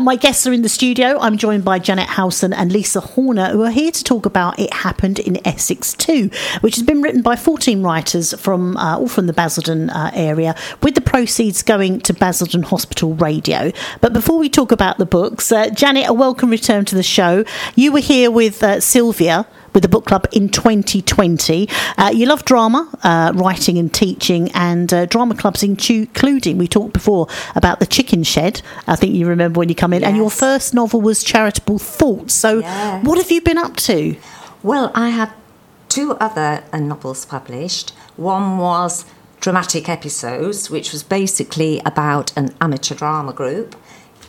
My guests are in the studio. I'm joined by Janet Howson and Lisa Horner, who are here to talk about It Happened in Essex 2, which has been written by 14 writers from all from the Basildon area, with the proceeds going to Basildon Hospital Radio. But before we talk about the books, Janet, a welcome return to the show. You were here with Sylvia with the book club in 2020. You love drama, writing and teaching, and drama clubs including, we talked before about The Chicken Shed, I think you remember when you come in, yes. And your first novel was Charitable Thoughts. So yes. What have you been up to? Well, I had two other novels published. One was Dramatic Episodes, which was basically about an amateur drama group,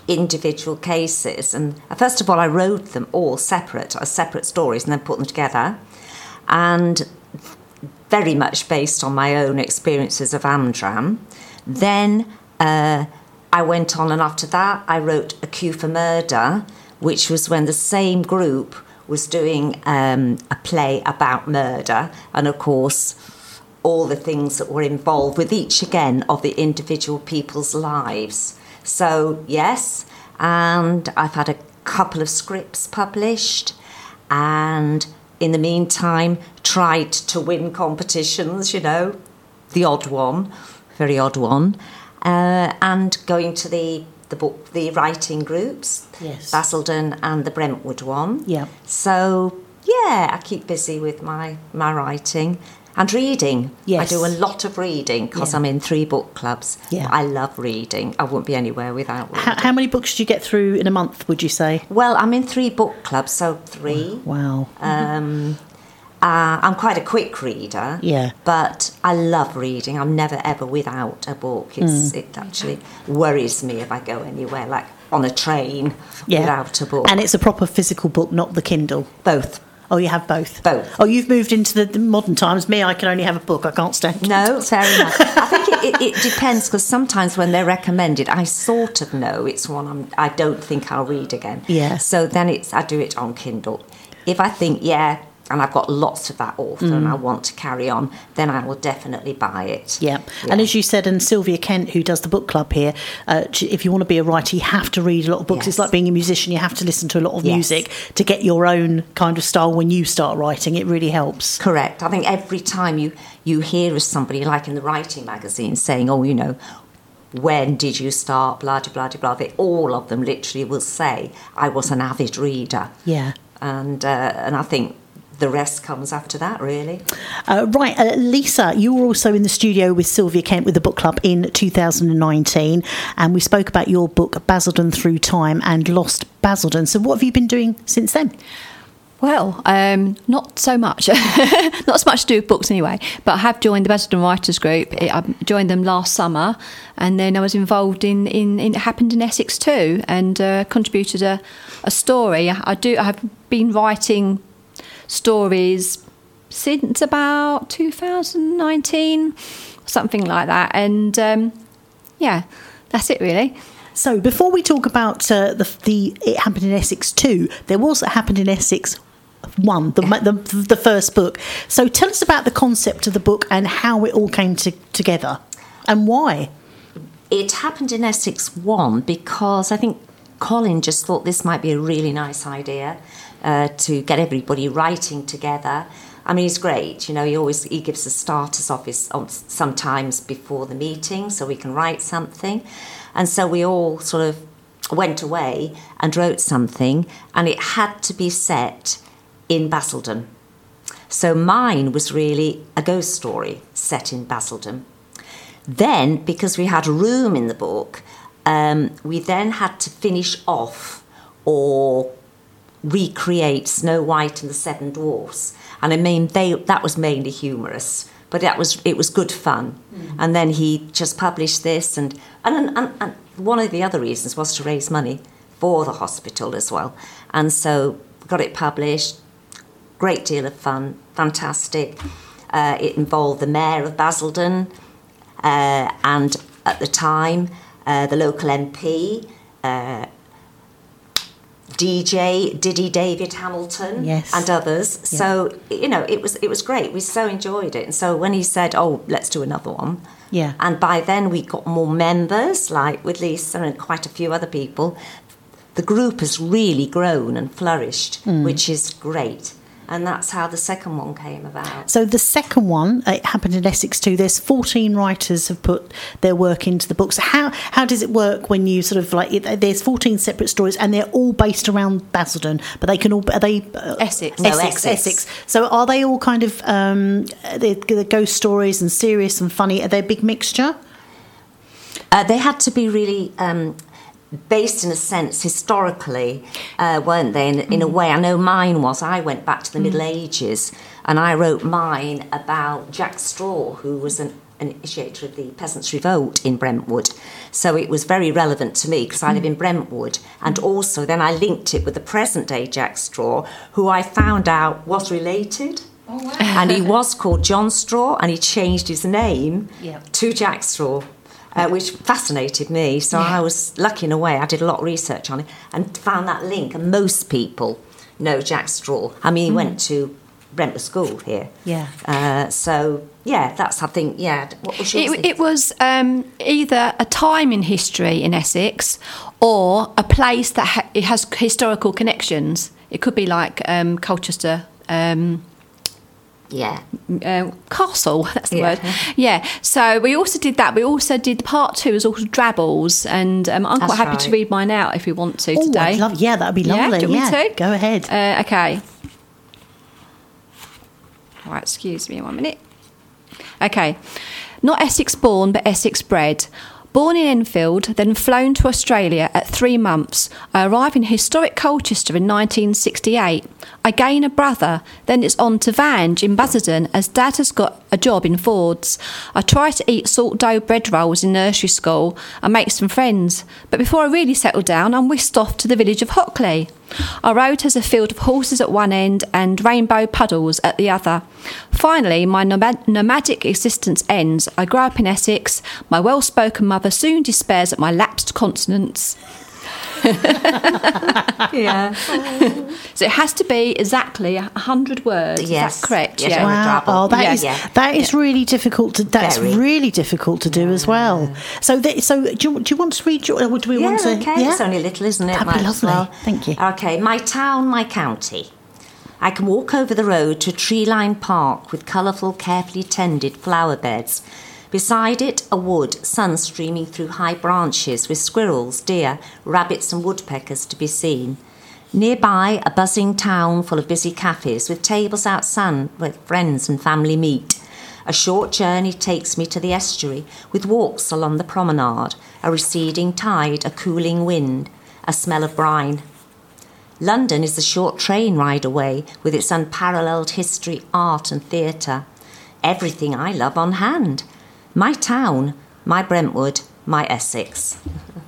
individual cases, and first of all I wrote them all separate as separate stories and then put them together, and very much based on my own experiences of Amdram. Then I went on, and after that I wrote A Cue for Murder, which was when the same group was doing a play about murder, and of course all the things that were involved with each again of the individual people's lives. So, yes, and I've had a couple of scripts published, and in the meantime tried to win competitions, you know, the odd one, very odd one, and going to the writing groups, yes. Basildon and the Brentwood one. Yeah. So, yeah, I keep busy with my writing. And reading. Yes. I do a lot of reading because I'm in three book clubs. Yeah. I love reading. I wouldn't be anywhere without reading. How many books do you get through in a month, would you say? Well, I'm in three book clubs, so three. Wow. I'm quite a quick reader. Yeah. But I love reading. I'm never, ever without a book. It actually worries me if I go anywhere, like on a train, without a book. And it's a proper physical book, not the Kindle? Both. Oh, you have both? Both. Oh, you've moved into the modern times. Me, I can only have a book. I can't stand it. No, fair enough. I think it depends, because sometimes when they're recommended, I sort of know it's one I don't think I'll read again. Yeah. So then I do it on Kindle. If I think, and I've got lots of that author and I want to carry on, then I will definitely buy it. Yeah. And as you said, and Sylvia Kent, who does the book club here, if you want to be a writer, you have to read a lot of books. Yes. It's like being a musician. You have to listen to a lot of music to get your own kind of style when you start writing. It really helps. Correct. I think every time you hear of somebody, like in the writing magazine, saying, oh, you know, when did you start, blah, blah, blah, they, all of them literally will say, I was an avid reader. Yeah. And I think the rest comes after that, really. Lisa, you were also in the studio with Sylvia Kent with the book club in 2019, and we spoke about your book Basildon Through Time and Lost Basildon. So what have you been doing since then? Well, not so much. Not so much to do with books anyway, but I have joined the Basildon Writers Group. I joined them last summer, and then I was involved in It Happened in Essex 2, and contributed a story. I have been writing stories since about 2019, something like that, and that's it really. So before we talk about the It Happened in Essex 2, there was It Happened in Essex 1, the first book. So tell us about the concept of the book and how it all came together and why. It Happened in Essex 1 because I think Colin just thought this might be a really nice idea. To get everybody writing together. I mean, he's great, you know, he gives the starters office sometimes before the meeting so we can write something. And so we all sort of went away and wrote something, and it had to be set in Basildon. So mine was really a ghost story set in Basildon. Then, because we had room in the book, we then had to finish off or recreate Snow White and the Seven Dwarfs, and I mean that was mainly humorous, but it was good fun. And then he just published this, and one of the other reasons was to raise money for the hospital as well, and so got it published. Great deal of fun, fantastic. It involved the mayor of Basildon, and at the time the local MP, DJ Diddy David Hamilton, yes. and others. Yeah. So, you know, it was great. We so enjoyed it. And so when he said, oh, let's do another one. Yeah. And by then we got more members, like with Lisa and quite a few other people. the group has really grown and flourished, which is great. And that's how the second one came about. So the second one, It Happened in Essex 2, there's 14 writers have put their work into the book. So how does it work when you sort of like, there's 14 separate stories and they're all based around Basildon, but they can all, are they... Essex. So are they all kind of, the ghost stories and serious and funny, are they a big mixture? They had to be really... based in a sense historically, weren't they? In a way, I know mine was. I went back to the Middle Ages and I wrote mine about Jack Straw, who was an initiator of the Peasants' Revolt in Brentwood. So it was very relevant to me because I live in Brentwood. And also then I linked it with the present day Jack Straw, who I found out was related. Oh, wow. And he was called John Straw and he changed his name to Jack Straw. Which fascinated me, so I was lucky in a way. I did a lot of research on it and found that link, and most people know Jack Straw. I mean, he went to Brentwood School here. Yeah. That's, I think, What was yours? It was either a time in history in Essex or a place that it has historical connections. It could be like Colchester... castle, that's the word. So we also did that. We also did part two as all drabbles, and I'm quite happy to read mine out if we want to today. That would be lovely. Do you want me to? Go ahead. Okay. All right, excuse me 1 minute. Okay. Not Essex born, but Essex bred. Born in Enfield, then flown to Australia at 3 months. I arrive in historic Colchester in 1968. I gain a brother, then it's on to Vange in Basildon as Dad has got a job in Ford's. I try to eat salt dough bread rolls in nursery school and make some friends. But before I really settle down, I'm whisked off to the village of Hockley. Our road has a field of horses at one end and rainbow puddles at the other. Finally, my nomadic existence ends. I grow up in Essex. My well-spoken mother soon despairs at my lapsed consonants. So it has to be exactly 100 words. Yes. Is that correct? Yes. Wow. Oh, that is really difficult to. That's really difficult to do as well. So, do you want to read? Or do we want to? Okay. Yeah? It's only little, isn't it? That'd be lovely. Well. Thank you. Okay. My town, my county. I can walk over the road to a tree-lined park with colourful, carefully tended flower beds. Beside it, a wood, sun streaming through high branches with squirrels, deer, rabbits and woodpeckers to be seen. Nearby, a buzzing town full of busy cafes with tables outside where friends and family meet. A short journey takes me to the estuary with walks along the promenade, a receding tide, a cooling wind, a smell of brine. London is a short train ride away with its unparalleled history, art and theatre. Everything I love on hand. My town, my Brentwood, my Essex.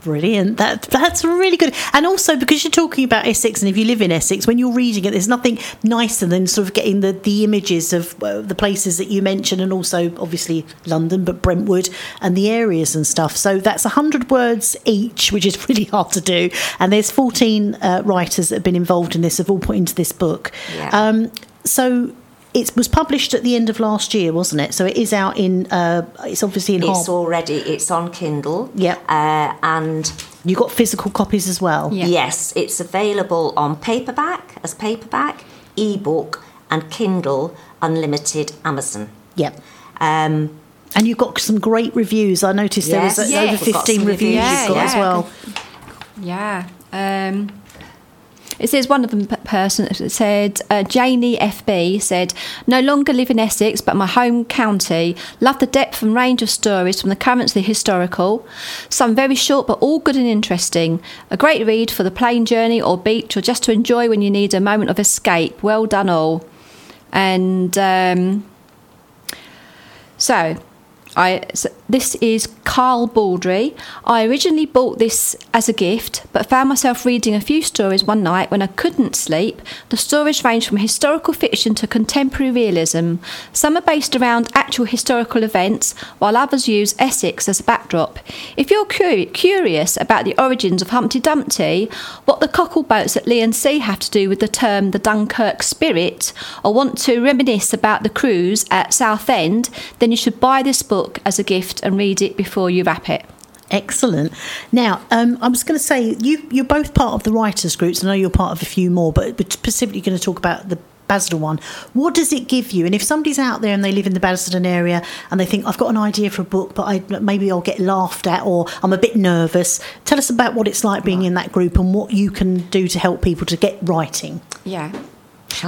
Brilliant. That's really good. And also because you're talking about Essex, and if you live in Essex, when you're reading it, there's nothing nicer than sort of getting the images of the places that you mentioned, and also obviously London, but Brentwood and the areas and stuff. So that's 100 words each, which is really hard to do. And there's 14 writers that have been involved in this, have all put into this book. Yeah. So... It was published at the end of last year, wasn't it? So it is out in... it's obviously in... It's on Kindle. Yep. And... You got physical copies as well? Yeah. Yes, it's available on paperback, ebook and Kindle Unlimited Amazon. Yep. And you've got some great reviews. I noticed there was over 15 reviews you've got as well. Yeah. It says one of them person said, Janie FB said, no longer live in Essex, but my home county. Love the depth and range of stories from the current to the historical. Some very short, but all good and interesting. A great read for the plane journey or beach or just to enjoy when you need a moment of escape. Well done all. And so this is Carl Baldry. I originally bought this as a gift, but found myself reading a few stories one night when I couldn't sleep. The stories range from historical fiction to contemporary realism. Some are based around actual historical events, while others use Essex as a backdrop. If you're curious about the origins of Humpty Dumpty, what the cockleboats at Leigh-on-Sea have to do with the term the Dunkirk spirit, or want to reminisce about the cruise at Southend, then you should buy this book as a gift and read it before you wrap it. Excellent. Now, I was going to say, you're both part of the writers' groups. I know you're part of a few more, but we're specifically going to talk about the Basildon one. What does it give you? And if somebody's out there and they live in the Basildon area and they think, I've got an idea for a book, but maybe I'll get laughed at or I'm a bit nervous, tell us about what it's like being in that group and what you can do to help people to get writing. Yeah.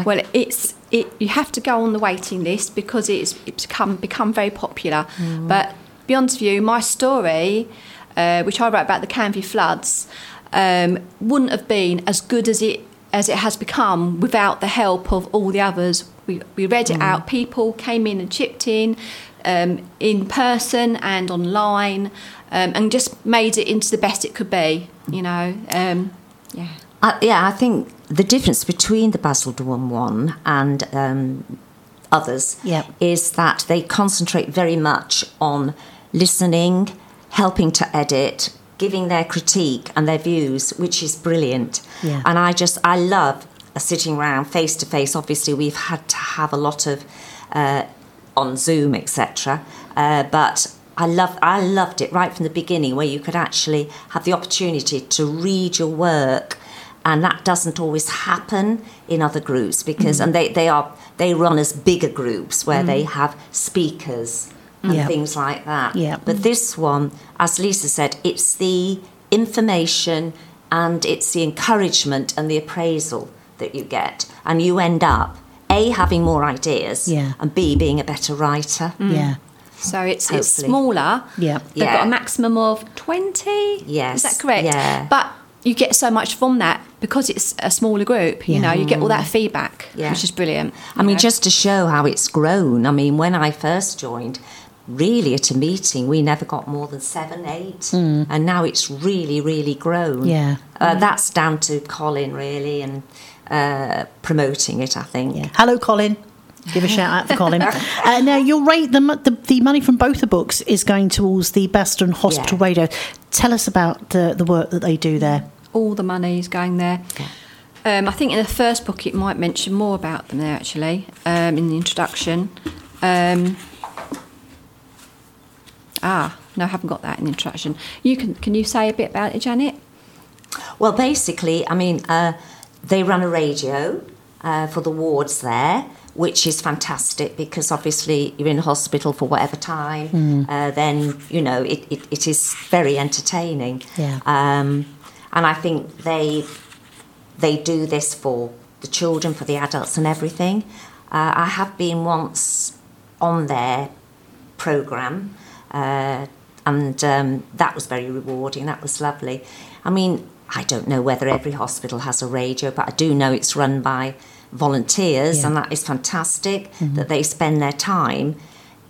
Well, you have to go on the waiting list because it's become very popular. Mm. But to be honest with you, my story, which I wrote about the Canvey floods, wouldn't have been as good as it has become without the help of all the others. We read it out. People came in and chipped in person and online, and just made it into the best it could be, you know. I think the difference between the Basildon one and others is that they concentrate very much on listening, helping to edit, giving their critique and their views, which is brilliant. Yeah. And I love sitting around face to face. Obviously, we've had to have a lot of on Zoom, etc. But I loved it right from the beginning, where you could actually have the opportunity to read your work, and that doesn't always happen in other groups because and they run as bigger groups where they have speakers and things like that. Yeah. But this one, as Lisa said, it's the information and it's the encouragement and the appraisal that you get. And you end up, A, having more ideas, and B, being a better writer. Mm. Yeah. So it's smaller. Yeah. They've got a maximum of 20? Yes. Is that correct? Yeah. But you get so much from that because it's a smaller group, you know, you get all that feedback, which is brilliant. I mean, just to show how it's grown, I mean, when I first joined... Really, at a meeting, we never got more than 7, 8, and now it's really, really grown. Yeah, that's down to Colin really and promoting it, I think. Yeah. Hello, Colin. Give a shout out for Colin. Now, you'll rate the money from both the books is going towards the Basildon Hospital Radio. Tell us about the work that they do there. All the money is going there. Yeah. I think in the first book it might mention more about them there actually in the introduction. No, I haven't got that in the introduction. Can you say a bit about it, Janet? Well, basically, I mean, they run a radio for the wards there, which is fantastic because obviously you're in hospital for whatever time. Mm. Then, you know, it is very entertaining. Yeah. And I think they do this for the children, for the adults and everything. I have been once on their programme. And that was very rewarding. That was lovely. I mean, I don't know whether every hospital has a radio, but I do know it's run by volunteers, and that is fantastic that they spend their time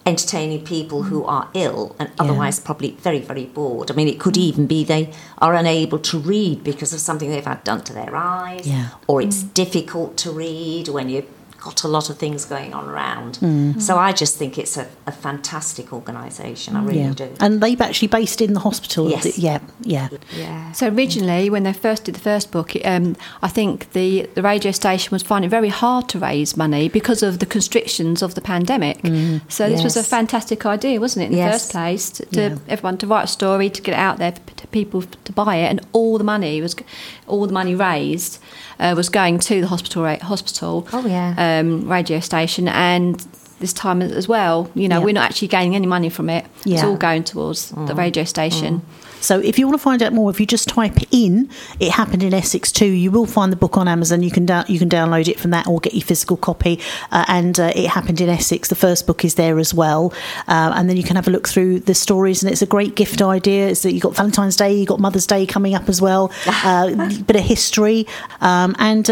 entertaining people who are ill and otherwise probably very, very bored. I mean, it could even be they are unable to read because of something they've had done to their eyes, or it's difficult to read when you're got a lot of things going on around. So I just think it's a fantastic organisation, I really do. And they've actually based in the hospital. Yes. So originally, when they first did the first book, I think the radio station was finding it very hard to raise money because of the constrictions of the pandemic. So this was a fantastic idea, wasn't it, in the first place, to everyone to write a story, to get it out there, to people to buy it, and all the money raised was going to the hospital. Oh, yeah. Radio station, and this time as well, you know, we're not actually gaining any money from it. It's all going towards the radio station. So if you want to find out more, if you just type in It Happened in Essex 2, you will find the book on Amazon. You can download it from that or get your physical copy. And It Happened in Essex, the first book, is there as well. And then you can have a look through the stories, and it's a great gift idea. It's that you've got Valentine's Day, you've got Mother's Day coming up as well, a bit of history, and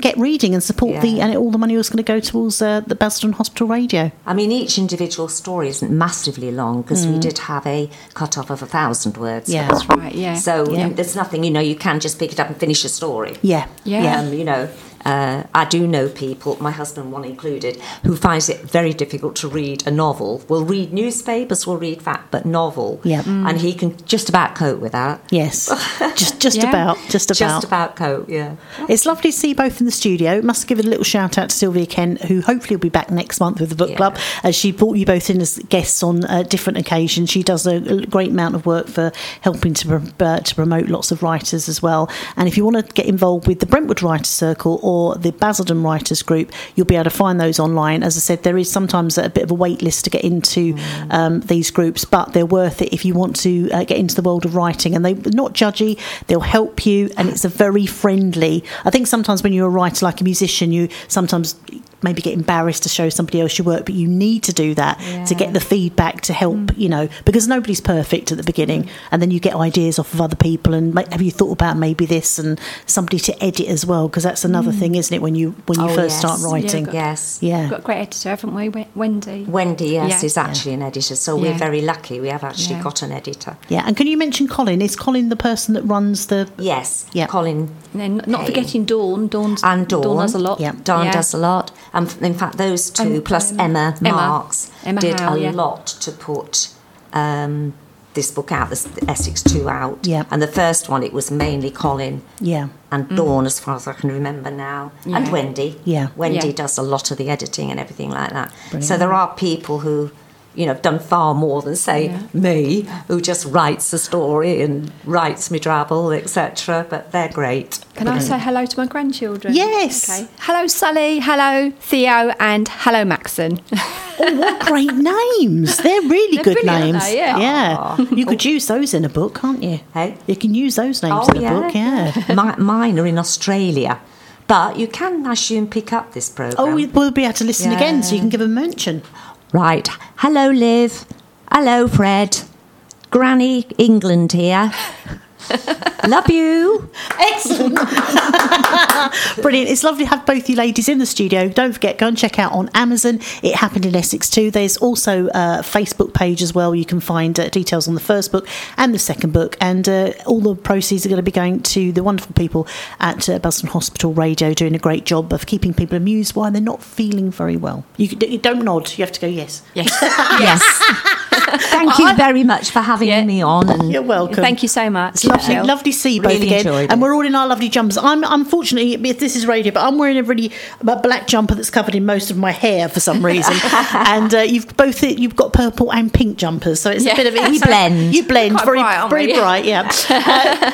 get reading and support and all the money was going to go towards the Basildon Hospital Radio. I mean, each individual story isn't massively long because we did have a cut-off of 1,000 words. Yeah, that's right. Yeah. So there's nothing, you know, you can just pick it up and finish a story. Yeah. You know, I do know people, my husband one included, who finds it very difficult to read a novel. Will read newspapers, will read that, but novel. Yeah. Mm. And he can just about cope with that. Yes. Just about cope, yeah. It's lovely to see you both in the studio. Must give a little shout out to Sylvia Kent, who hopefully will be back next month with the book club, as she brought you both in as guests on different occasions. She does a great amount of work for helping to promote lots of writers as well. And if you want to get involved with the Brentwood Writers Circle or the Basildon Writers Group, you'll be able to find those online. As I said, there is sometimes a bit of a wait list to get into these groups, but they're worth it if you want to get into the world of writing. And they're not judgy, they'll help you, and it's a very friendly... I think sometimes when you're a writer, like a musician, you sometimes... maybe get embarrassed to show somebody else your work, but you need to do that to get the feedback to help, you know, because nobody's perfect at the beginning, and then you get ideas off of other people and have you thought about maybe this, and somebody to edit as well, because that's another thing, isn't it, when you first start writing. We've got a great editor, haven't we? Wendy is actually an editor, so we're very lucky we have actually got an editor. And can you mention Colin? Is Colin the person that runs the... Colin, and then not forgetting Dawn does a lot. Does a lot. And in fact, those two, plus Emma Marks, did a lot to put this book out, this Essex 2 out. Yeah. And the first one, it was mainly Colin and Dawn, as far as I can remember now, and Wendy. Yeah. Wendy does a lot of the editing and everything like that. Brilliant. So there are people who... you know, I've done far more than, say, me, who just writes a story and writes me drabble, etc. But they're great. Can I say hello to my grandchildren? Yes. Okay. Hello, Sully. Hello, Theo. And hello, Maxon. Oh, what great names. They're really good names. Though, you could use those in a book, can't you? Hey? You can use those names in a book, Mine are in Australia. But you can, I assume, pick up this programme. Oh, we'll be able to listen again, so you can give a mention. Right. Hello, Liv. Hello, Fred. Granny England here. Love you. Excellent. Brilliant. It's lovely to have both you ladies in the studio. Don't forget, go and check out on Amazon It Happened in Essex 2. There's also a Facebook page as well. You can find details on the first book and the second book, and all the proceeds are going to be going to the wonderful people at Basildon Hospital Radio, doing a great job of keeping people amused while they're not feeling very well. You don't nod, you have to go yes. Yes. Thank you very much for having me on. And you're welcome. Thank you so much. It's lovely to see you both again. And we're all in our lovely jumpers. I'm, unfortunately, this is radio, but I'm wearing a black jumper that's covered in most of my hair for some reason. And you've got purple and pink jumpers, so it's a bit of a blend. You blend, very bright, yeah.